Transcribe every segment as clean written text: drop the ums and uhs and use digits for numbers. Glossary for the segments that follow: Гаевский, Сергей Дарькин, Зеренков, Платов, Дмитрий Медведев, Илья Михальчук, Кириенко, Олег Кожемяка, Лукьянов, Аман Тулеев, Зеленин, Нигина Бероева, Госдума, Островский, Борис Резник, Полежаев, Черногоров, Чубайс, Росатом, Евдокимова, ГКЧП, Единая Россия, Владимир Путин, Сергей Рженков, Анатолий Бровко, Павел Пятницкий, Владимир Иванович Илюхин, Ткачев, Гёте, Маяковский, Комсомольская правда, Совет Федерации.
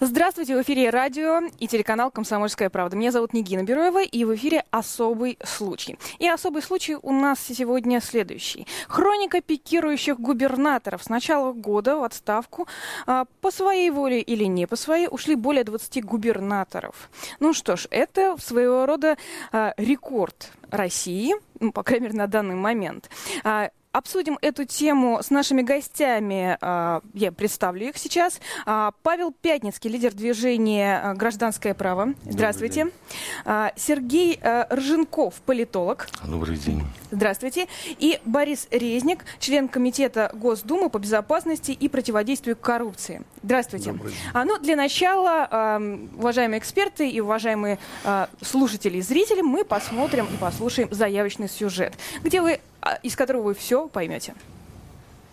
Здравствуйте, в эфире радио и телеканал «Комсомольская правда». Меня зовут Нигина Бероева, и в эфире «Особый случай». И особый случай у нас сегодня следующий. Хроника пикирующих губернаторов. С начала года в отставку, по своей воле или не по своей, ушли более 20 губернаторов. Ну что ж, это своего рода рекорд России, ну, по крайней мере, на данный момент. Обсудим эту тему с нашими гостями. Я представлю их сейчас. Павел Пятницкий, лидер движения «Гражданское право». Здравствуйте. Сергей Рженков, политолог. Добрый день. Здравствуйте. И Борис Резник, член комитета Госдумы по безопасности и противодействию коррупции. Здравствуйте. Ну, для начала, уважаемые эксперты и уважаемые слушатели и зрители, мы посмотрим и послушаем заявочный сюжет, из которого вы все поймете.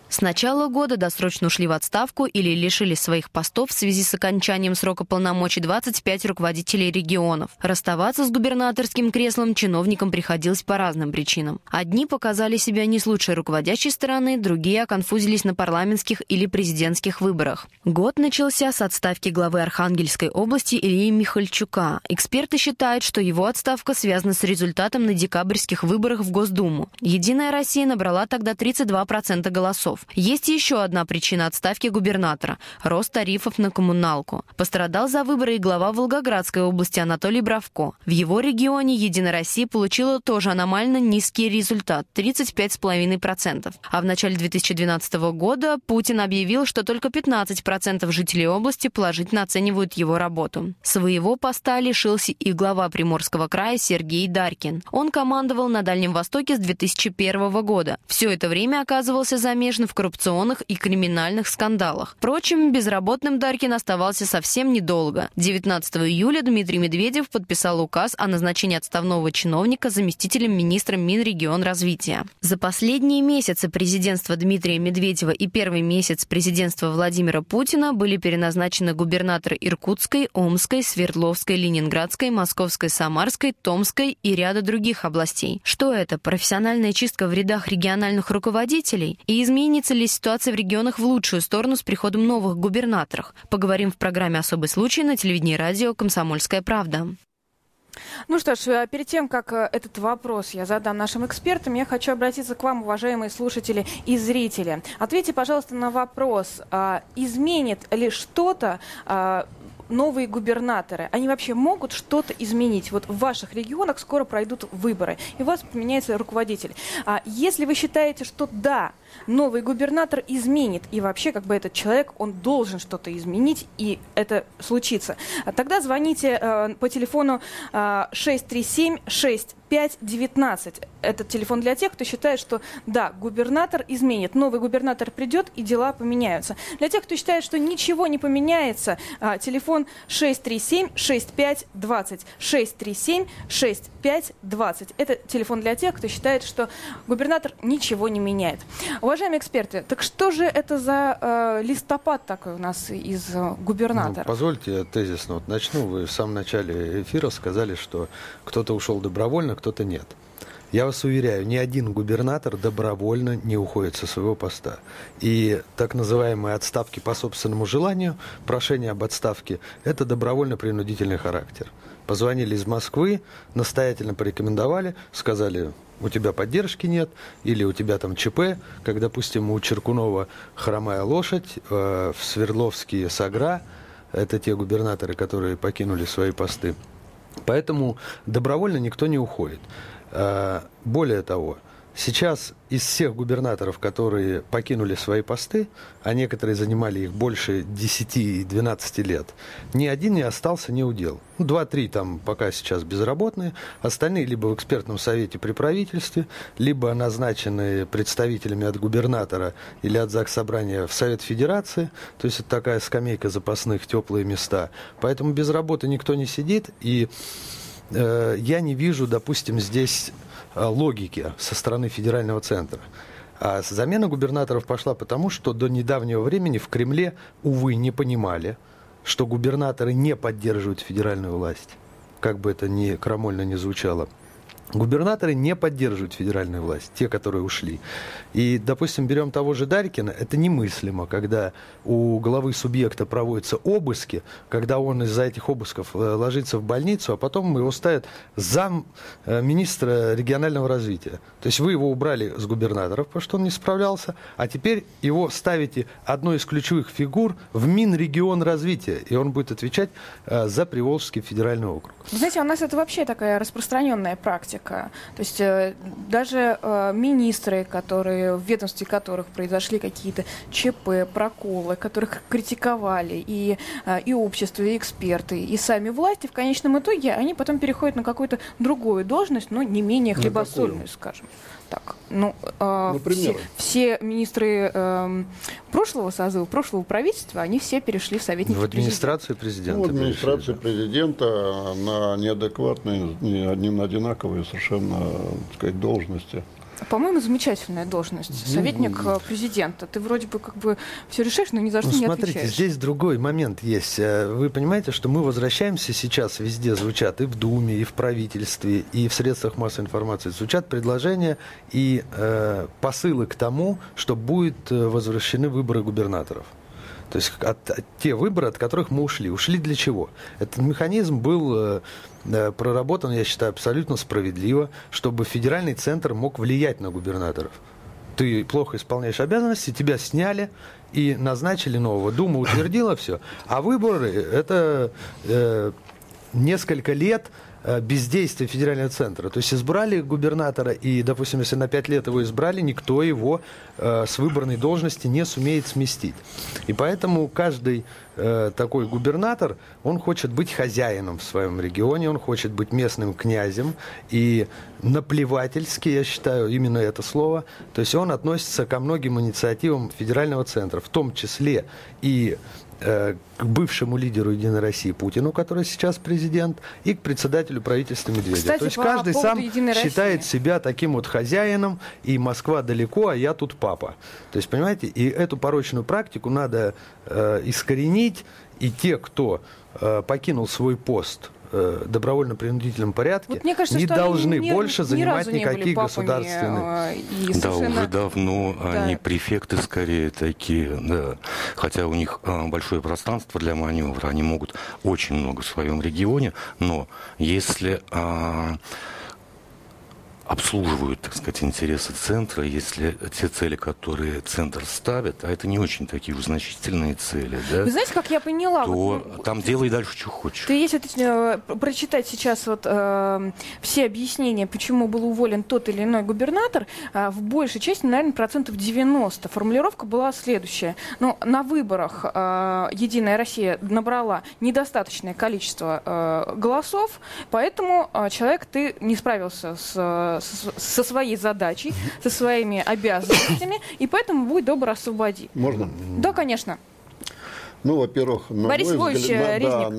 С начала года досрочно ушли в отставку или лишились своих постов в связи с окончанием срока полномочий 25 руководителей регионов. Расставаться с губернаторским креслом чиновникам приходилось по разным причинам. Одни показали себя не с лучшей руководящей стороны, другие оконфузились на парламентских или президентских выборах. Год начался с отставки главы Архангельской области Ильи Михальчука. Эксперты считают, что его отставка связана с результатом на декабрьских выборах в Госдуму. «Единая Россия» набрала тогда 32% голосов. Есть еще одна причина отставки губернатора – рост тарифов на коммуналку. Пострадал за выборы и глава Волгоградской области Анатолий Бровко. В его регионе «Единая Россия» получила тоже аномально низкий результат – 35,5%. А в начале 2012 года Путин объявил, что только 15% жителей области положительно оценивают его работу. Своего поста лишился и глава Приморского края Сергей Дарькин. Он командовал на Дальнем Востоке с 2001 года. Все это время оказывался замешан в коррупционных и криминальных скандалах. Впрочем, безработным Дарькин оставался совсем недолго. 19 июля Дмитрий Медведев подписал указ о назначении отставного чиновника заместителем министра Минрегионразвития. За последние месяцы президентства Дмитрия Медведева и первый месяц президентства Владимира Путина были переназначены губернаторы Иркутской, Омской, Свердловской, Ленинградской, Московской, Самарской, Томской и ряда других областей. Что это? Профессиональная чистка в рядах региональных руководителей? И изменение ли ситуация в регионах в лучшую сторону с приходом новых губернаторов? Поговорим в программе «Особый случай» на телевидении и радио «Комсомольская правда». Ну что ж, перед тем, как этот вопрос я задам нашим экспертам, я хочу обратиться к вам, уважаемые слушатели и зрители. Ответьте, пожалуйста, на вопрос, изменит ли что-то новые губернаторы? Они вообще могут что-то изменить? Вот в ваших регионах скоро пройдут выборы, и у вас поменяется руководитель. Если вы считаете, что да, новый губернатор изменит, и вообще как бы этот человек, он должен что-то изменить, и это случится, тогда звоните по телефону 637-6519. Этот телефон для тех, кто считает, что да, губернатор изменит, новый губернатор придет, и дела поменяются. Для тех, кто считает, что ничего не поменяется, телефон 637-6520. 637-6520. Это телефон для тех, кто считает, что губернатор ничего не меняет. Уважаемые эксперты, так что же это за листопад такой у нас из губернатора? Ну, позвольте, я тезисно вот начну. Вы в самом начале эфира сказали, что кто-то ушел добровольно, кто-то нет. Я вас уверяю, ни один губернатор добровольно не уходит со своего поста. И так называемые отставки по собственному желанию, прошение об отставке, это добровольно-принудительный характер. Позвонили из Москвы, настоятельно порекомендовали, сказали: у тебя поддержки нет, или у тебя там ЧП, как, допустим, у Черкунова хромая лошадь, в Свердловске Сагра, это те губернаторы, которые покинули свои посты. Поэтому добровольно никто не уходит. Более того, сейчас из всех губернаторов, которые покинули свои посты, а некоторые занимали их больше 10 и 12 лет, ни один не остался неудел. 2-3 там пока сейчас безработные, остальные либо в экспертном совете при правительстве, либо назначены представителями от губернатора или от Заксобрания в Совет Федерации, то есть это такая скамейка запасных, теплые места. Поэтому без работы никто не сидит, и я не вижу, допустим, здесь логики со стороны федерального центра. А замена губернаторов пошла потому, что до недавнего времени в Кремле, увы, не понимали, что губернаторы не поддерживают федеральную власть. как бы это ни крамольно не звучало. Губернаторы не поддерживают федеральную власть, те, которые ушли. И, допустим, берем того же Дарькина, это немыслимо, когда у главы субъекта проводятся обыски, когда он из-за этих обысков ложится в больницу, а потом его ставят замминистра регионального развития. То есть вы его убрали с губернаторов, потому что он не справлялся, а теперь его ставите одной из ключевых фигур в Минрегионразвития, и он будет отвечать за Приволжский федеральный округ. Вы знаете, у нас это вообще такая распространенная практика. То есть даже министры, которые, в ведомстве которых произошли какие-то ЧП, проколы, которых критиковали и общество, и эксперты, и сами власти, в конечном итоге они потом переходят на какую-то другую должность, но не менее хлебосольную, скажем так. Ну, все министры прошлого созыва, прошлого правительства, они все перешли в советники в администрацию президента на неадекватные, не одинаковые совершенно, так сказать, должности. По-моему, замечательная должность. Советник президента. Ты вроде бы как бы все решаешь, но ни за что не отвечаешь. Смотрите, здесь другой момент есть. Вы понимаете, что мы возвращаемся сейчас, везде звучат и в Думе, и в правительстве, и в средствах массовой информации звучат предложения и посылы к тому, что будут возвращены выборы губернаторов. То есть те выборы, от которых мы ушли. Ушли для чего? Этот механизм был проработан, я считаю, абсолютно справедливо, чтобы федеральный центр мог влиять на губернаторов. Ты плохо исполняешь обязанности, тебя сняли и назначили нового. Дума утвердила все. А выборы – это несколько лет бездействия федерального центра. То есть избрали губернатора, и, допустим, если на 5 лет его избрали, никто его с выборной должности не сумеет сместить. И поэтому каждый такой губернатор, он хочет быть хозяином в своем регионе, он хочет быть местным князем, и наплевательски, я считаю, именно это слово, то есть он относится ко многим инициативам федерального центра, в том числе и к бывшему лидеру «Единой России» Путину, который сейчас президент, и к председателю правительства Медведеву. Кстати, то есть каждый сам считает себя таким вот хозяином, и Москва далеко, а я тут папа. То есть, понимаете, и эту порочную практику надо искоренить, и те, кто покинул свой пост добровольно-принудительном порядке, вот мне кажется, не должны больше занимать никакие государственные... уже давно они префекты скорее такие, да. Хотя у них большое пространство для маневра, они могут очень много в своем регионе, но если обслуживают, так сказать, интересы центра, если те цели, которые центр ставит, а это не очень такие уж значительные цели, да? Вы знаете, как я поняла, то вот, там делай дальше, что хочешь. Если прочитать сейчас вот все объяснения, почему был уволен тот или иной губернатор, в большей части, наверное, 90%. Формулировка была следующая. Ну, на выборах «Единая Россия» набрала недостаточное количество голосов, поэтому, человек, ты не справился со своей задачей, со своими обязанностями, и поэтому будь добр, освободи. Можно? Да, конечно. Ну, во-первых, на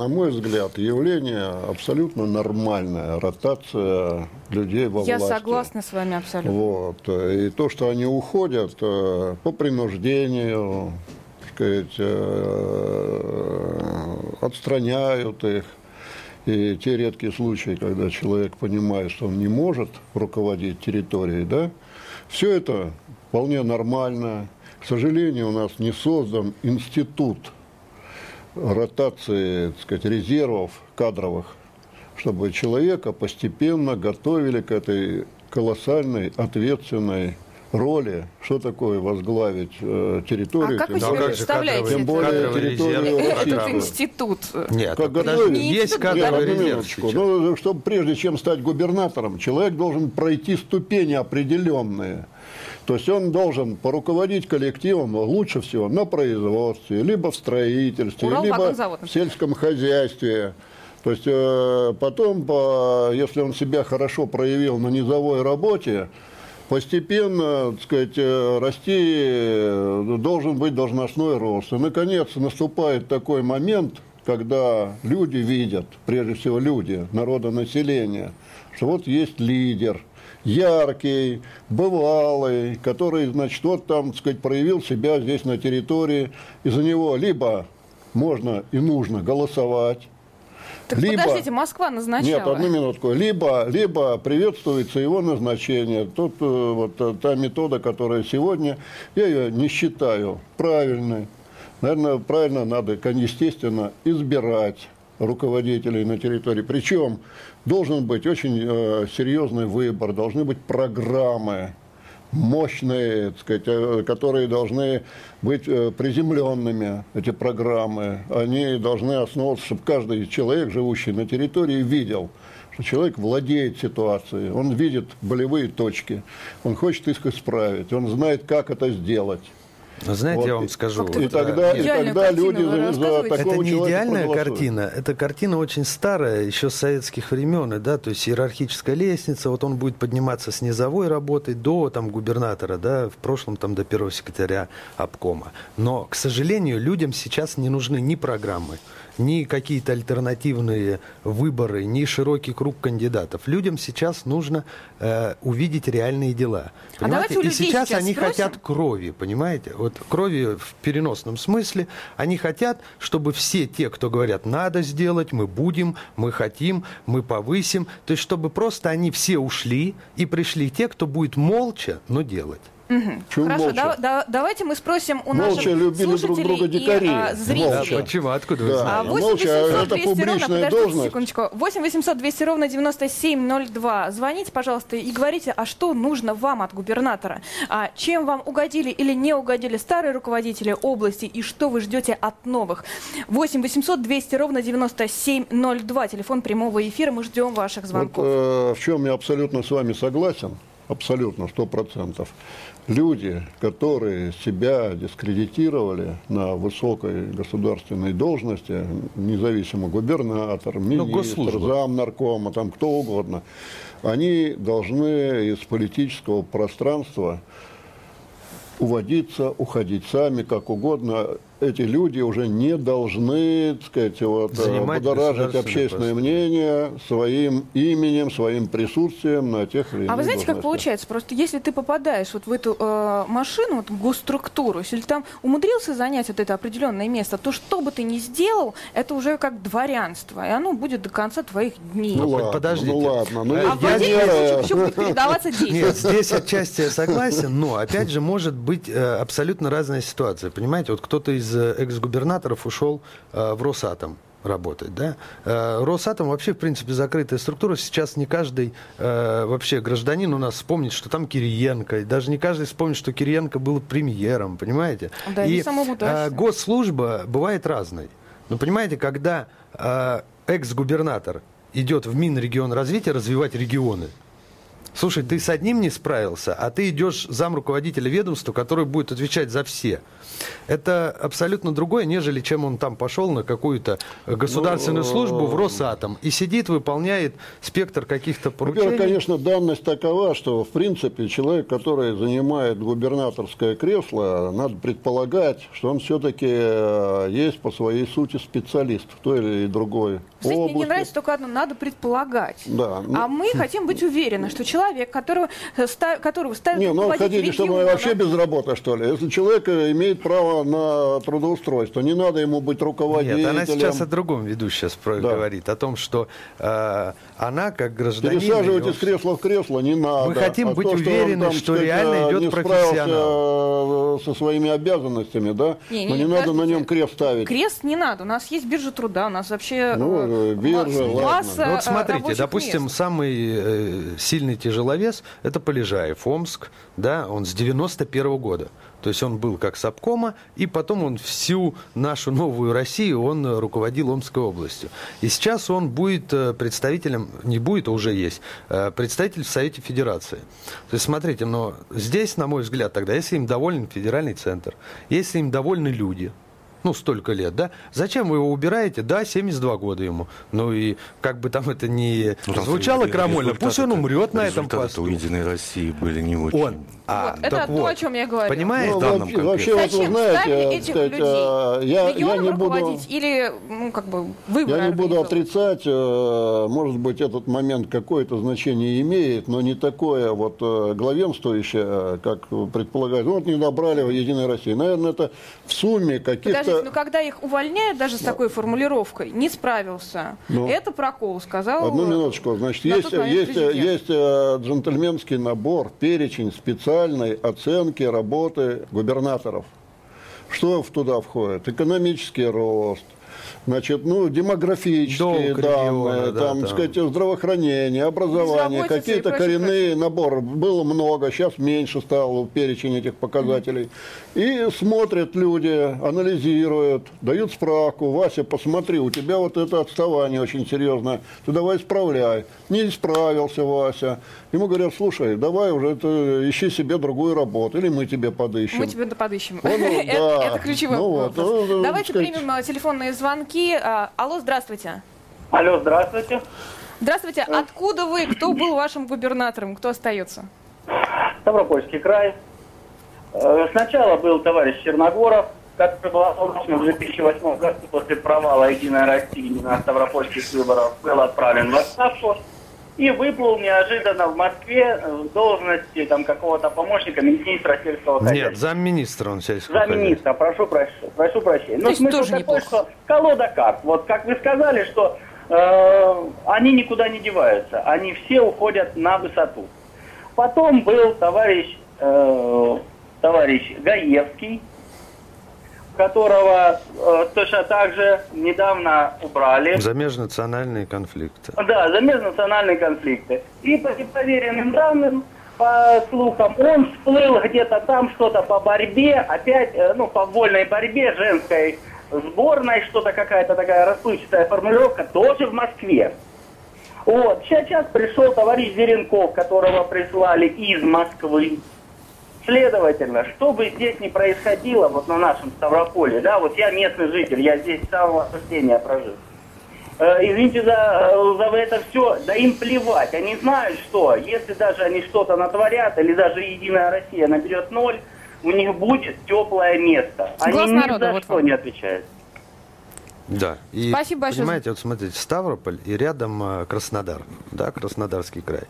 мой взгляд, явление абсолютно нормальное, ротация людей во власти. Я согласна с вами абсолютно. Вот. И то, что они уходят по принуждению, так сказать, отстраняют их. И те редкие случаи, когда человек понимает, что он не может руководить территорией, да, все это вполне нормально. К сожалению, у нас не создан институт ротации, так сказать, резервов кадровых, чтобы человека постепенно готовили к этой колоссальной, ответственной роли, что такое возглавить территорию. А как вы себе представляете? Тем более территорию этот институт. Нет, как готовить? Есть кадровый резерв. Ну, чтобы прежде чем стать губернатором, человек должен пройти ступени определенные. То есть он должен поруководить коллективом лучше всего на производстве, либо в строительстве, либо в сельском хозяйстве. То есть потом, если он себя хорошо проявил на низовой работе, постепенно, так сказать, расти должен быть должностной рост. И, наконец, наступает такой момент, когда люди видят, прежде всего люди, народонаселение, что вот есть лидер, яркий, бывалый, который, значит, вот там, так сказать, проявил себя здесь на территории. И за него либо можно и нужно голосовать, Так либо, подождите, Москва назначала. Нет, одну минутку. Либо приветствуется его назначение. Тут вот та метода, которая сегодня, я ее не считаю правильной. Наверное, правильно надо, естественно, избирать руководителей на территории. Причем должен быть очень серьезный выбор, должны быть программы мощные, так сказать, которые должны быть приземленными, эти программы. Они должны основываться, чтобы каждый человек, живущий на территории, видел, что человек владеет ситуацией, он видит болевые точки, он хочет их исправить, он знает, как это сделать. Знаете, вот. Я вам скажу. И тогда люди за такого человека. Это не идеальная картина, это картина очень старая, еще с советских времен, да, то есть иерархическая лестница, вот он будет подниматься с низовой работы до там, губернатора, да, в прошлом там, до первого секретаря обкома. Но, к сожалению, людям сейчас не нужны ни программы, ни какие-то альтернативные выборы, ни широкий круг кандидатов. Людям сейчас нужно увидеть реальные дела. Понимаете? И сейчас они хотят крови, понимаете? Вот крови в переносном смысле. Они хотят, чтобы все те, кто говорят, надо сделать, мы будем, мы хотим, мы повысим. То есть, чтобы просто они все ушли и пришли те, кто будет молча, но делать. Угу. Хорошо, давайте мы спросим у наших слушателей и зрителей. Почему? Откуда вы знаете? 8 800 200 ровно 9702. Звоните, пожалуйста, и говорите, а что нужно вам от губернатора? Чем вам угодили или не угодили старые руководители области и что вы ждете от новых? 8 800 200 ровно 9702. Телефон прямого эфира. Мы ждем ваших звонков. Вот, в чем я абсолютно с вами согласен. Абсолютно, 100%. Люди, которые себя дискредитировали на высокой государственной должности, независимо губернатор, министр, замнаркома, там кто угодно, они должны из политического пространства уводиться, уходить сами, как угодно. Эти люди уже не должны, так сказать, подоражить общественное мнение своим именем, своим присутствием на тех или иных. А вы знаете, как получается? Просто если ты попадаешь вот в эту машину, вот, в госструктуру, если там умудрился занять вот это определенное место, то что бы ты ни сделал, это уже как дворянство, и оно будет до конца твоих дней. Нет, здесь отчасти я согласен, но опять же может быть абсолютно разная ситуация, понимаете? Вот кто-то из экс-губернаторов ушел в Росатом работать, да? Росатом вообще, в принципе, закрытая структура. Сейчас не каждый вообще гражданин у нас вспомнит, что там Кириенко. И даже не каждый вспомнит, что Кириенко был премьером, понимаете? Да, и госслужба бывает разной. Но понимаете, когда экс-губернатор идет в Минрегионразвития развивать регионы, слушай, ты с одним не справился, а ты идешь зам руководителя ведомства, который будет отвечать за все. Это абсолютно другое, нежели чем он там пошел на какую-то государственную службу в Росатом и сидит, выполняет спектр каких-то поручений. Во-первых, конечно, данность такова, что, в принципе, человек, который занимает губернаторское кресло, надо предполагать, что он все-таки есть по своей сути специалист в той или другой области. Мне не нравится только одно, надо предполагать. Да. А мы хотим быть уверены, что человек... которого ставят... Не, ну хотите, чтобы он вообще без работы, что ли? Если человек имеет право на трудоустройство, не надо ему быть руководителем. Нет, она сейчас о другом ведущая говорит, о том, что она, как гражданин... Пересаживать из кресла в кресло не надо. Мы хотим быть уверены, что реально идет профессионал. Со своими обязанностями, да? Но не надо на нем крест ставить. Крест не надо. У нас есть биржа труда, у нас вообще... Ну, биржа, ладно. Вот смотрите, допустим, самый сильный тяжеловес, это Полежаев, Омск, да, он с 91 года. То есть он был как с обкома, и потом он всю нашу новую Россию, он руководил Омской областью. И сейчас он будет представителем, не будет, а уже есть, представитель в Совете Федерации. То есть смотрите, но здесь, на мой взгляд, тогда, если им доволен федеральный центр, если им довольны люди, ну, столько лет, да? Зачем вы его убираете? Да, 72 года ему. Ну, и как бы там это ни звучало крамольно, пусть он умрет на этом посту. У «Единой России» были не очень... Это то, о чем я говорю. Понимаете? Ну, вообще, вот вы знаете, я не буду... Или, ну, как бы, выборы... Я не буду отрицать, может быть, этот момент какое-то значение имеет, но не такое вот главенствующее, как предполагают. Вот не набрали в «Единой России». Наверное, это в сумме каких-то специалист, но когда их увольняют даже с такой формулировкой, не справился. Это прокол, сказал. Одну минуточку. Значит, есть джентльменский набор, перечень специальной оценки работы губернаторов. Что туда входит? Экономический рост. Значит, демографические данные, здравоохранение, образование, какие-то коренные наборы. Было много, сейчас меньше стало перечень этих показателей. И смотрят люди, анализируют, дают справку. Вася, посмотри, у тебя вот это отставание очень серьезное, ты давай исправляй. Не исправился Вася. Ему говорят, слушай, давай уже ищи себе другую работу, или мы тебе подыщем. Мы тебе подыщем. Это ключевой вопрос. Давайте примем телефонные звонки. Алло, здравствуйте. Алло, здравствуйте. Здравствуйте. Откуда вы? Кто был вашим губернатором? Кто остается? Ставропольский край. Сначала был товарищ Черногоров, который был отпущен в 2008 году после провала «Единой России» на ставропольских выборах. Был отправлен в отставку и выплыл неожиданно в Москве в должности какого-то помощника министра сельского хозяйства. Нет, замминистра он сельского хозяйства. Замминистра, прошу прощения. Но смысл такой, что колода карт. Вот как вы сказали, что они никуда не деваются. Они все уходят на высоту. Потом был товарищ Гаевский, которого точно так же недавно убрали. За межнациональные конфликты. Да, за межнациональные конфликты. И по проверенным данным, по слухам, он всплыл где-то там что-то по борьбе, опять, по вольной борьбе женской сборной, что-то какая-то такая расплывчатая формулировка, тоже в Москве. Вот, сейчас пришел товарищ Зеренков, которого прислали из Москвы. Следовательно, что бы здесь ни происходило, вот на нашем Ставрополе, я местный житель, я здесь с самого рождения прожил. Извините за это все, да им плевать, они знают, что если даже они что-то натворят, или даже Единая Россия наберет 0, у них будет теплое место. Они ни за что не отвечают. Да. И, понимаете, вот смотрите, Ставрополь и рядом Краснодар, Краснодарский край.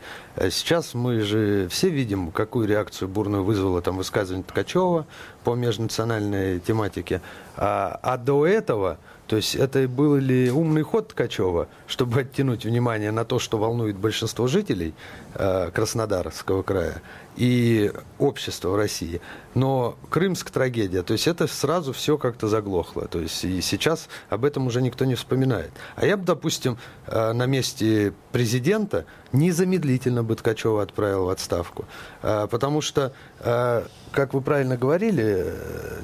Сейчас мы же все видим, какую реакцию бурную вызвало высказывание Ткачева по межнациональной тематике. А до этого, то есть это был ли умный ход Ткачева, чтобы оттянуть внимание на то, что волнует большинство жителей Краснодарского края и общества в России. Но Крымск трагедия, то есть это сразу все как-то заглохло. То есть и сейчас об этом уже никто не вспоминает. А я бы, допустим, на месте президента незамедлительно бы Ткачева отправил в отставку. Потому что, как вы правильно говорили,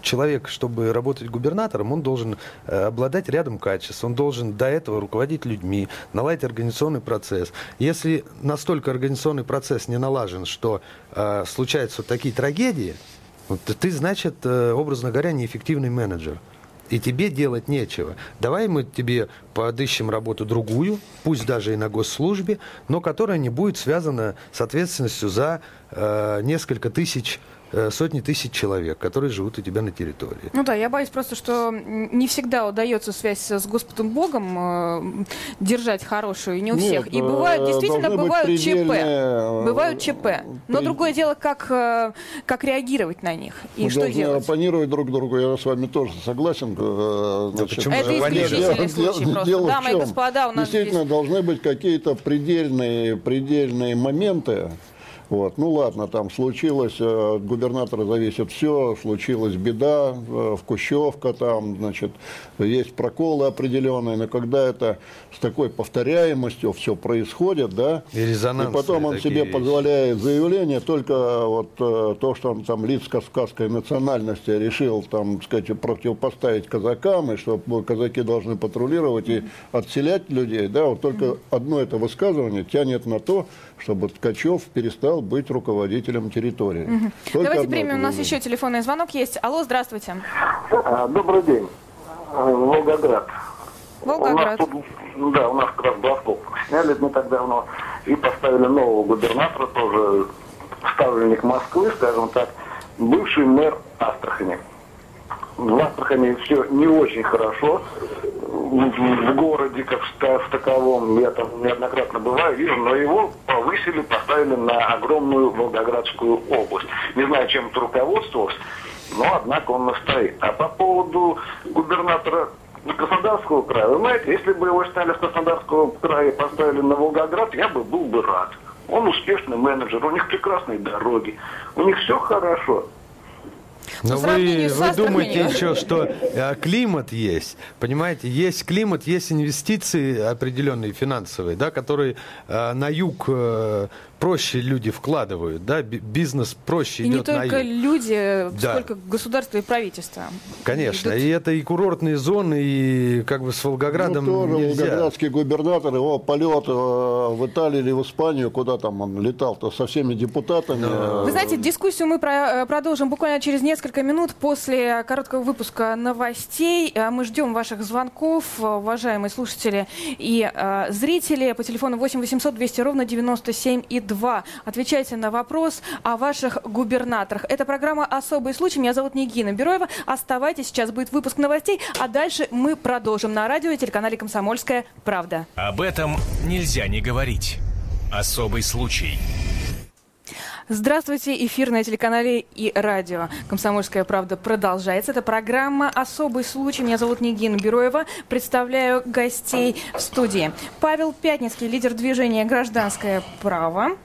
человек, чтобы работать губернатором, он должен обладать рядом качеств, он должен до этого руководить людьми, наладить организационный процесс. Если настолько организационный процесс не налажен, что случаются вот такие трагедии, ты, значит, образно говоря, неэффективный менеджер. И тебе делать нечего. Давай мы тебе подыщем работу другую, пусть даже и на госслужбе, но которая не будет связана с ответственностью за несколько тысяч, сотни тысяч человек, которые живут у тебя на территории. Ну да, я боюсь просто, что не всегда удается связь с Господом Богом держать хорошую, и не у всех. Нет, и бывают ЧП. Бывают ЧП. Но другое дело, как реагировать на них. И что делать? Оппонировать друг другу. Я с вами тоже согласен. Значит, это исключительный случай просто. Дамы и господа, у нас действительно должны быть какие-то предельные моменты. Вот. Ну ладно, там случилось, от губернатора зависит все, случилась беда, вкущевка, есть проколы определенные, но когда это с такой повторяемостью все происходит, и потом он себе позволяет заявление, только то, что он лиц кавказской национальности решил, противопоставить казакам, и что казаки должны патрулировать и отселять людей, только одно это высказывание тянет на то, чтобы Ткачев перестал быть руководителем территории. Угу. Давайте примем, у нас еще телефонный звонок есть. Алло, здравствуйте. Добрый день. Волгоград. У нас Краснодарского сняли не так давно и поставили нового губернатора, тоже ставленник Москвы, скажем так, бывший мэр Астрахани. В Астрахани все не очень хорошо. В городе, как в таковом, я там неоднократно бываю, вижу, но его повысили, поставили на огромную Волгоградскую область. Не знаю, чем это руководствовалось, но, однако, он настоит. А по поводу губернатора Краснодарского края, вы знаете, если бы его сняли с Краснодарского края и поставили на Волгоград, я бы был бы рад. Он успешный менеджер, у них прекрасные дороги, у них все хорошо. Но вы думаете еще, что климат есть, понимаете, есть климат, есть инвестиции определенные финансовые, да, которые на юг проще люди вкладывают, да, бизнес проще идет на юг. И не только люди, да, сколько государство и правительство. Конечно, идут. И это и курортные зоны, и как бы с Волгоградом тоже нельзя. Волгоградский губернатор, его полет в Италию или в Испанию, куда там он летал-то со всеми депутатами. Вы знаете, дискуссию мы продолжим буквально через несколько минут после короткого выпуска новостей. Мы ждем ваших звонков, уважаемые слушатели и зрители. По телефону 8 800 200 ровно 97,2. Отвечайте на вопрос о ваших губернаторах. Это программа «Особый случай». Меня зовут Нигина Бероева. Оставайтесь, сейчас будет выпуск новостей, а дальше мы продолжим на радио и телеканале «Комсомольская правда». Об этом нельзя не говорить. «Особый случай». Здравствуйте, эфир на телеканале и радио. «Комсомольская правда» продолжается. Это программа «Особый случай». Меня зовут Нигина Бероева. Представляю гостей в студии. Павел Пятницкий, лидер движения «Гражданское право».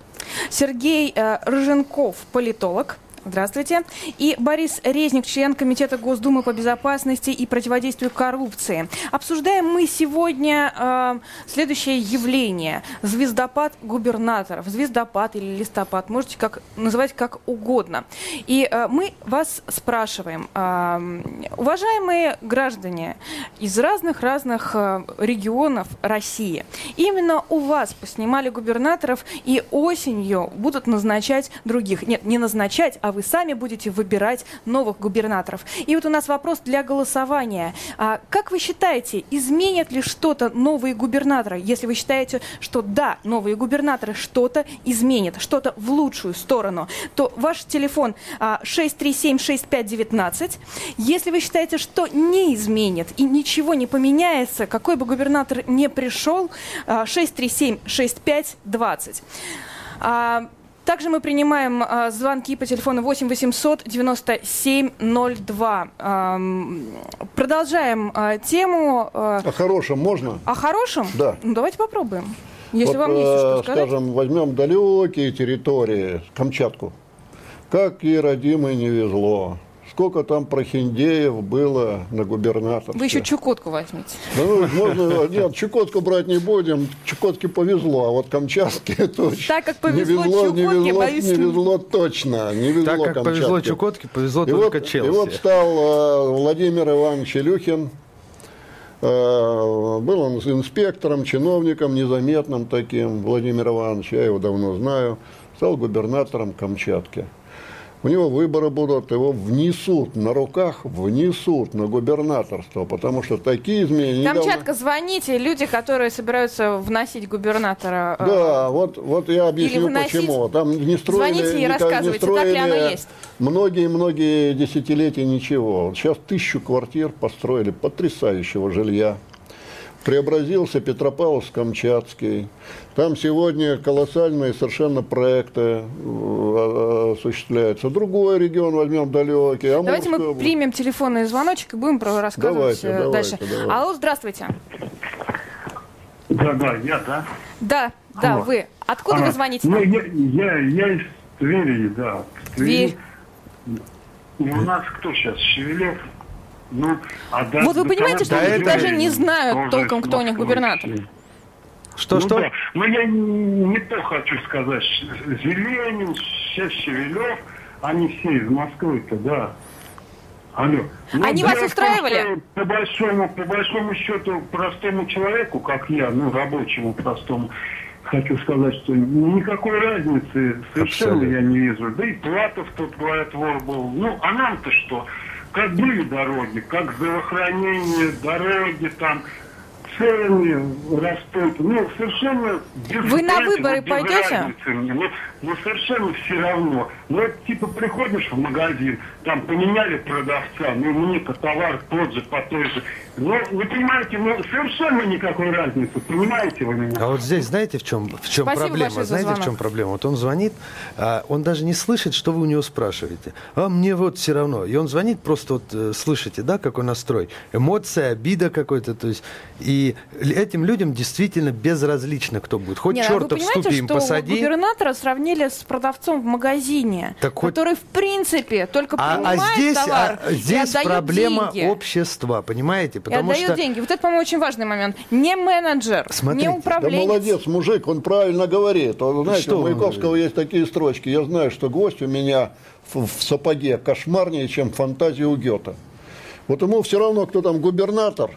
Сергей Рженков, политолог. Здравствуйте. И Борис Резник, член Комитета Госдумы по безопасности и противодействию коррупции. Обсуждаем мы сегодня следующее явление. Звездопад губернаторов. Звездопад или листопад. Можете называть как угодно. И мы вас спрашиваем. Уважаемые граждане из разных-разных регионов России, именно у вас поснимали губернаторов и осенью будут назначать других. Нет, не назначать, а вы сами будете выбирать новых губернаторов. И вот у нас вопрос для голосования. Как вы считаете, изменят ли что-то новые губернаторы? Если вы считаете, что да, новые губернаторы что-то изменят, что-то в лучшую сторону, то ваш телефон 637-6519. Если вы считаете, что не изменит и ничего не поменяется, какой бы губернатор ни пришел, 637-6520. Также мы принимаем звонки по телефону 8 800 97 02. Продолжаем тему. О хорошем можно? О хорошем? Да. Ну, давайте попробуем. Если вот, вам есть что сказать. Скажем, возьмем далекие территории, Камчатку. Как ей, родимой, не везло. Сколько там прохиндеев было на губернаторстве. Вы еще Чукотку возьмите. Ну, можно, нет, Чукотку брать не будем. Чукотке повезло, а вот Камчатке точно. Так как повезло Чукотке, повезло Чукотке, повезло и только вот, Челси. И вот стал Владимир Иванович Илюхин. Был он инспектором, чиновником, незаметным таким. Владимир Иванович, я его давно знаю. Стал губернатором Камчатки. У него выборы будут, его внесут на руках, внесут на губернаторство, потому что такие изменения... Камчатка, звоните, люди, которые собираются вносить губернатора. Да, вот я объясню выносить, почему. Там не строили, звоните и рассказывайте, так ли оно есть. Многие-многие десятилетия ничего. Вот сейчас 1000 квартир построили потрясающего жилья. Преобразился Петропавловск-Камчатский. Там сегодня колоссальные совершенно проекты осуществляются. Другой регион возьмем далекий. Давайте мы примем телефонный звоночек и будем рассказывать дальше. Алло, здравствуйте. Да, я, да? Да, вы. Откуда вы звоните? Ну, я из Твери, да. Тверь. И у нас кто сейчас? Шевелев. Ну, вот вы понимаете, что они даже не знают толком, кто у них губернатор. Что? Да. Ну, я не то хочу сказать. Зеленин, Шевелев, они все из Москвы-то, да. Алло. Но они вас устраивали? По большому счету, простому человеку, как я, рабочему простому, хочу сказать, что никакой разницы совершенно я не вижу. Да и Платов тут, говорят, вор был. Ну, а нам-то что? Как были дороги, как здравоохранение, дороги там, цены растут. Ну, совершенно... Вы на выборы пойдете? Ну, совершенно все равно. Ну, это типа приходишь в магазин, там поменяли продавца, ну, мне-то товар тот же, по той же Вы не понимаете, вы совершенно никакой разницы, понимаете вы меня? А вот здесь знаете, в чем проблема? Знаете, в чем проблема? Вот он звонит, он даже не слышит, что вы у него спрашиваете. А мне вот все равно. И он звонит, просто вот слышите, да, какой настрой? Эмоция, обида какой-то. То есть, и этим людям действительно безразлично, кто будет. Хоть черта в ступе им посади. Вы губернатора сравнили с продавцом в магазине, который, в принципе, только принимает товар и отдает деньги. А здесь проблема общества, понимаете? Потому что... деньги. Вот это, по-моему, очень важный момент. Не менеджер, смотрите, не управленец. Да молодец, мужик, он правильно говорит. Он, знаете, что у Маяковского есть такие строчки. Я знаю, что гость у меня в сапоге кошмарнее, чем фантазия у Гёте. Вот ему все равно, кто там губернатор.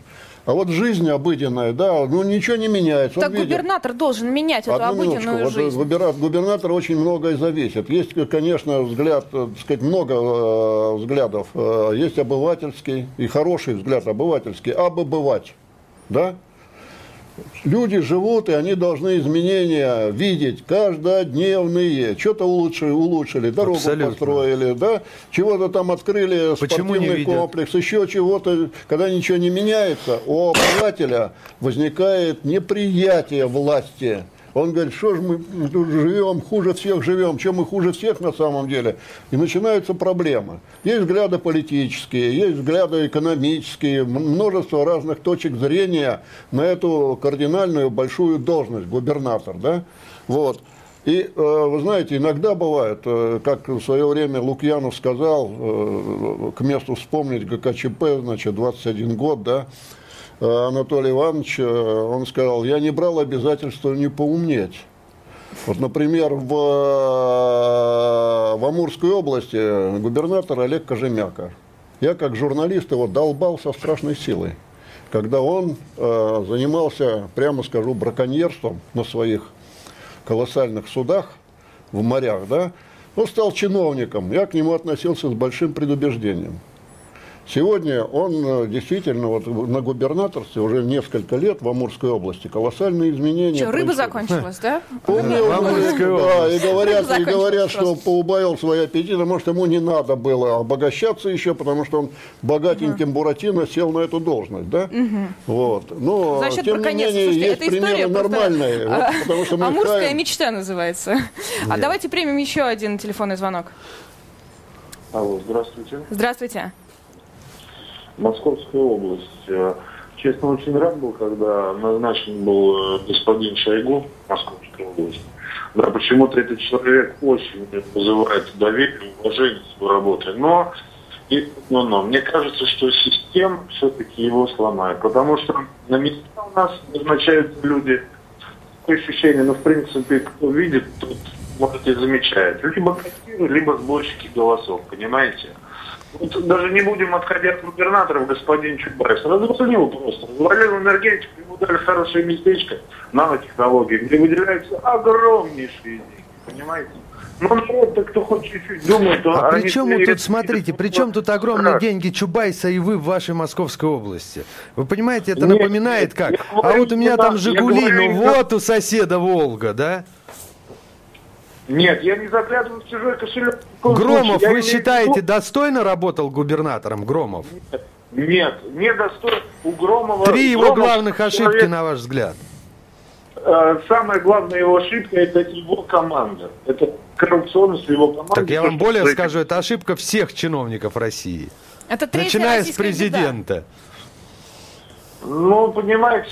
А вот жизнь обыденная, да, ну ничего не меняется. Так губернатор должен менять эту обыденную жизнь. Вот губернатор очень многое зависит. Есть, конечно, взгляд, так сказать, много взглядов. Есть обывательский, и хороший взгляд обывательский, обывать, да? Люди живут, и они должны изменения видеть каждодневные. Что-то улучшили, дорогу абсолютно построили, да? Чего-то там открыли, спортивный комплекс, еще чего-то. Когда ничего не меняется, у обывателя возникает неприятие власти. Он говорит, что же мы тут живем, хуже всех живем, чем мы хуже всех на самом деле. И начинаются проблемы. Есть взгляды политические, есть взгляды экономические, множество разных точек зрения на эту кардинальную большую должность, губернатор, да? Вот. И, вы знаете, иногда бывает, как в свое время Лукьянов сказал, к месту вспомнить ГКЧП, значит, 21 год, да? Анатолий Иванович, он сказал, я не брал обязательства не поумнеть. Вот, например, в Амурской области губернатор Олег Кожемяка. Я как журналист его долбал со страшной силой, когда он занимался, прямо скажу, браконьерством на своих колоссальных судах в морях, да? Он стал чиновником, я к нему относился с большим предубеждением. Сегодня он действительно вот на губернаторстве уже несколько лет в Амурской области. Колоссальные изменения. Что, рыба закончилась, да? Помню, да, и говорят, что поубавил свой аппетит. А может, ему не надо было обогащаться еще, потому что он богатеньким Буратино сел на эту должность, да? Вот. Но, значит, тем не менее, есть примеры нормальные. Амурская мечта называется. А давайте примем еще один телефонный звонок. Алло, здравствуйте. Здравствуйте. Московская область. Честно, очень рад был, когда назначен был господин Шойгу в Московской области. Да, почему-то этот человек очень вызывает доверие, уважение к его работе. Но мне кажется, что система все-таки его сломает. Потому что на места у нас назначают люди. Такое ощущение, в принципе, кто видит, тот может и замечает. Либо кассиры, либо сборщики голосов, понимаете? Вот даже не будем отходить от губернаторов, господин Чубайс. Разрушил просто. Развалил энергетику, ему дали хорошее местечко, нанотехнологии, где выделяются огромнейшие деньги, понимаете? Ну, народ-то, кто хоть чуть-чуть думает... А при чем тут, смотрите, при чем тут огромные деньги Чубайса и вы в вашей Московской области? Вы понимаете, это напоминает как? А вот у меня там «Жигули», ну вот у соседа «Волга», да? Нет, я не заглядываю в чужой кошелек. Громов, вы считаете, достойно работал губернатором Громов? Нет, не достойно. У Громова... Три его главных ошибки, на ваш взгляд. Самая главная его ошибка – это его команда. Это коррупционность его команды. Так я вам более скажу, это ошибка всех чиновников России. Это третья российская беда. Начиная с президента. Ну, понимаете,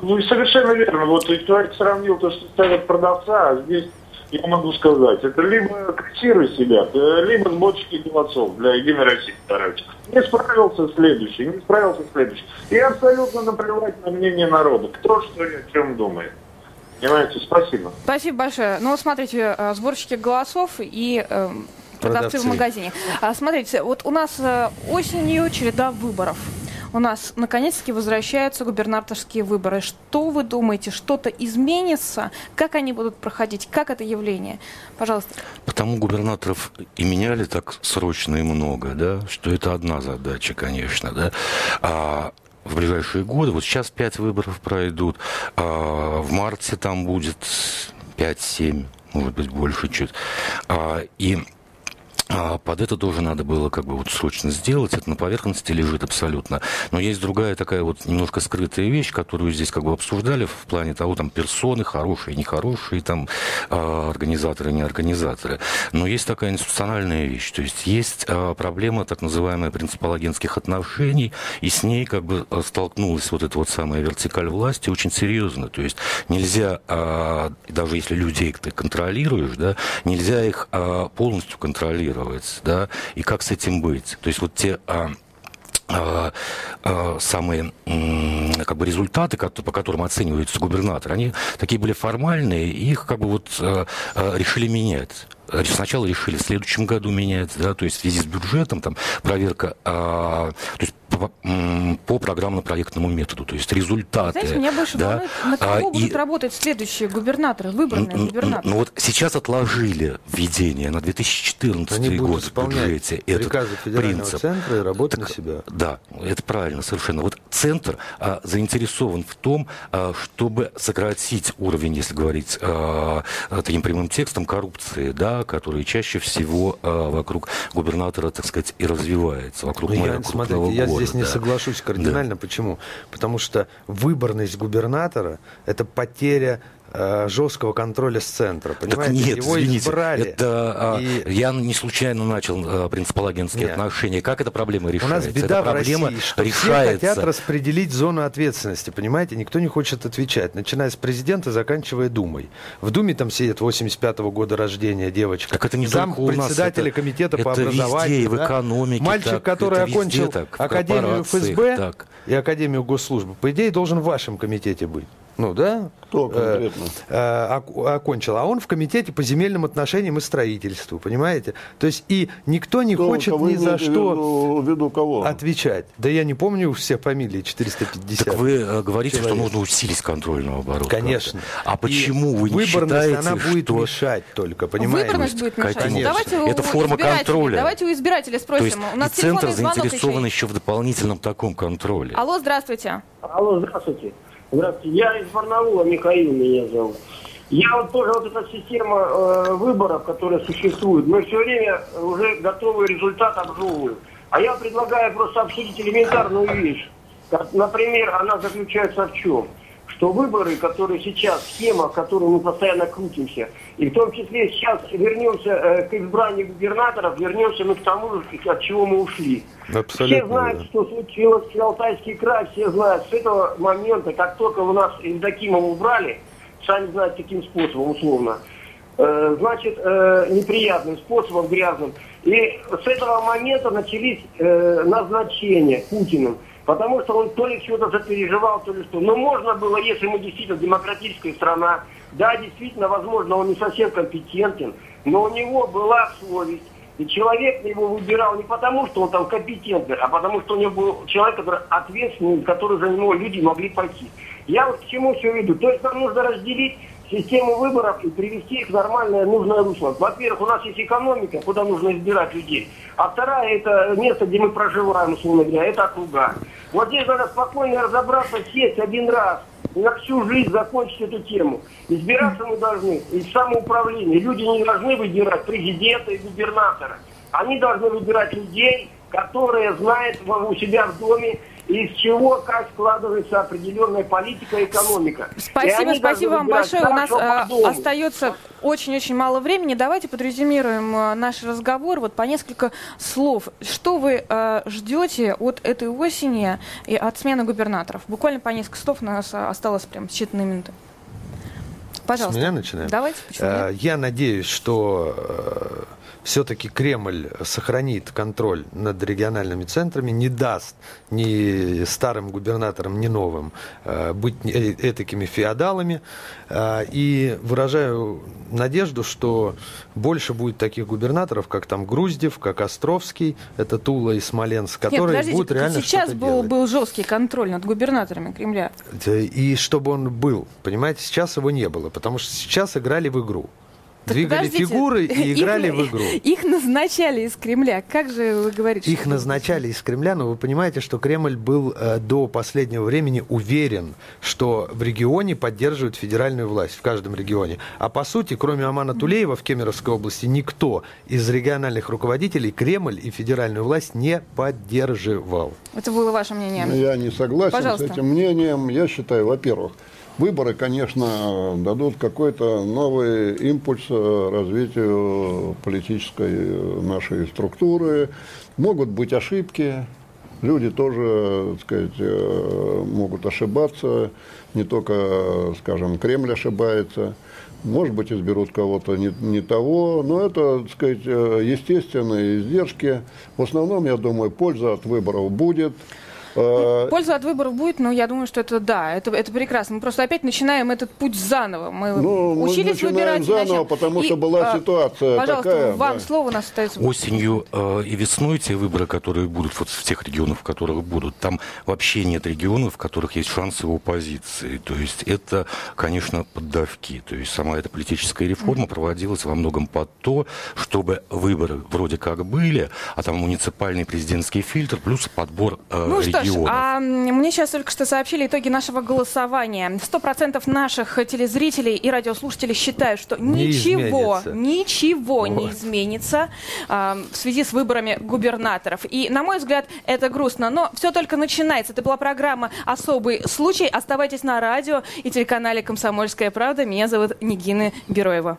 вы совершенно верно. Вот и человек сравнил то, что ставят продавца, а здесь... Я могу сказать, это либо кассиры себя, либо сборщики голосов для Единой России стараются. Не справился следующий. И абсолютно наплевать на мнение народа, кто что и о чем думает. Понимаете, спасибо. Спасибо большое. Ну, смотрите, сборщики голосов и... продавцы в магазине. Смотрите, вот у нас осенью череда выборов. У нас наконец-таки возвращаются губернаторские выборы. Что вы думаете, что-то изменится? Как они будут проходить? Как это явление? Пожалуйста. Потому губернаторов и меняли так срочно и много, да, что это одна задача, конечно, да. В ближайшие годы, вот сейчас 5 выборов пройдут, в марте там будет 5-7, может быть, больше чуть. И А под это тоже надо было как бы вот срочно сделать. Это на поверхности лежит абсолютно. Но есть другая такая вот немножко скрытая вещь, которую здесь как бы обсуждали в плане того, там, персоны, хорошие, нехорошие, там, организаторы, неорганизаторы. Но есть такая институциональная вещь. То есть есть проблема так называемая принципал-агентских отношений, и с ней как бы столкнулась вот эта вот самая вертикаль власти очень серьезно. То есть нельзя, даже если людей ты контролируешь, да, нельзя их полностью контролировать. Да, и как с этим быть? То есть вот те самые как бы результаты, по которым оцениваются губернаторы, они такие были формальные, и их как бы вот решили менять. Сначала решили в следующем году менять, да, то есть в связи с бюджетом, там, проверка, то есть по программно-проектному методу, то есть результаты. Знаете, меня больше волнует, на кого будут работать следующие губернаторы, выбранные губернаторы? Ну вот сейчас отложили введение на 2014 год в бюджете. Приказы федерального центра и работать на себя. Да, это правильно совершенно. Вот центр заинтересован в том, чтобы сократить уровень, если говорить таким прямым текстом, коррупции, да, которые чаще всего вокруг губернатора, так сказать, и развивается. Вокруг мэра крупного города. Я здесь не соглашусь кардинально. Да. Почему? Потому что выборность губернатора – это потеря жесткого контроля с центра. Понимаете? Так нет, его извините, избрали. Это, я не случайно начал принципал-агентские отношения. Как эта проблема решается? У нас беда в России, что все хотят распределить зону ответственности. Понимаете? Никто не хочет отвечать. Начиная с президента, заканчивая Думой. В Думе там сидит 85-го года рождения девочка. Так это не зам председателя комитета по образованию. Везде, да? В экономике. Мальчик, так, который окончил Академию ФСБ и Академию Госслужбы, по идее, должен в вашем комитете быть. Ну да, кто конкретно окончил. А он в комитете по земельным отношениям и строительству, понимаете? То есть и никто не хочет ни за что отвечать. Да я не помню все фамилии, 450. Так вы говорите, человек, что нужно усилить контрольный оборот. Конечно. Как-то. А почему и вы не считаете, она будет что... мешать только, понимаете? Выборность будет мешать. Давайте это форма контроля. Давайте у избирателя спросим. То есть у нас и центр заинтересован еще в дополнительном таком контроле. Алло, здравствуйте. Алло, здравствуйте. Здравствуйте, я из Барнаула, Михаил меня зовут. Я вот тоже вот эта система выборов, которая существует, мы все время уже готовый результат обжевываем. А я предлагаю просто обсудить элементарную вещь. Например, она заключается в чем? Что выборы, которые сейчас, схема, в которую мы постоянно крутимся, и в том числе сейчас вернемся к избранию губернаторов, вернемся мы к тому же, от чего мы ушли. Абсолютно. Все знают, что случилось в Алтайский край, все знают. С этого момента, как только у нас Евдокимова убрали, сами знают, каким способом, условно, значит, неприятным способом, грязным. И с этого момента начались назначения Путиным. Потому что он то ли чего-то запереживал, то ли что. Но можно было, если мы действительно демократическая страна, да, действительно, возможно, он не совсем компетентен, но у него была совесть. И человек его выбирал не потому, что он там компетентный, а потому, что у него был человек, который ответственный, который за него люди могли пойти. Я вот к чему все веду. То есть нам нужно разделить систему выборов и привести их в нормальное, нужное русло. Во-первых, у нас есть экономика, куда нужно избирать людей. А вторая – это место, где мы проживаем, условно говоря, это округа. Вот здесь надо спокойно разобраться, сесть один раз, и на всю жизнь закончить эту тему. Избираться мы должны из самоуправления. Люди не должны выбирать президента и губернатора. Они должны выбирать людей, которые знают у себя в доме, из чего, как складывается определенная политика и экономика. Спасибо вам большое. У нас остается очень-очень мало времени. Давайте подрезюмируем наш разговор вот по несколько слов. Что вы ждете от этой осени и от смены губернаторов? Буквально по несколько слов, у нас осталось прям считанные минуты. Пожалуйста. С меня начинаем? Давайте. Я надеюсь, что... все-таки Кремль сохранит контроль над региональными центрами, не даст ни старым губернаторам, ни новым быть этакими феодалами. И выражаю надежду, что больше будет таких губернаторов, как там Груздев, как Островский, это Тула и Смоленск, которые будут реально сейчас что-то делать. Сейчас был жесткий контроль над губернаторами Кремля. И чтобы он был, понимаете, сейчас его не было, потому что сейчас играли в игру. Двигали фигуры и играли в игру. Их назначали из Кремля. Как же вы говорите? Их назначали из Кремля, но вы понимаете, что Кремль был до последнего времени уверен, что в регионе поддерживают федеральную власть, в каждом регионе. А по сути, кроме Амана Тулеева в Кемеровской области, никто из региональных руководителей Кремль и федеральную власть не поддерживал. Это было ваше мнение. Я не согласен с этим мнением. Я считаю, во-первых, выборы, конечно, дадут какой-то новый импульс развитию политической нашей структуры. Могут быть ошибки. Люди тоже, так сказать, могут ошибаться. Не только, скажем, Кремль ошибается. Может быть, изберут кого-то не того, но это, так сказать, естественные издержки. В основном, я думаю, польза от выборов будет. Польза от выборов будет, но я думаю, что это да, это прекрасно. Мы просто опять начинаем этот путь заново. Мы учились мы выбирать заново, потому что была ситуация. Пожалуйста, такая, вам слово, у нас остается. Осенью и весной те выборы, которые будут вот в тех регионах, в которых будут, там вообще нет регионов, в которых есть шансы у оппозиции. То есть это, конечно, поддавки. То есть сама эта политическая реформа проводилась во многом под то, чтобы выборы вроде как были, а там муниципальный президентский фильтр плюс подбор регионов. Мне сейчас только что сообщили итоги нашего голосования. 100% наших телезрителей и радиослушателей считают, что ничего не изменится в связи с выборами губернаторов. И, на мой взгляд, это грустно. Но все только начинается. Это была программа «Особый случай». Оставайтесь на радио и телеканале «Комсомольская правда». Меня зовут Нигина Бероева.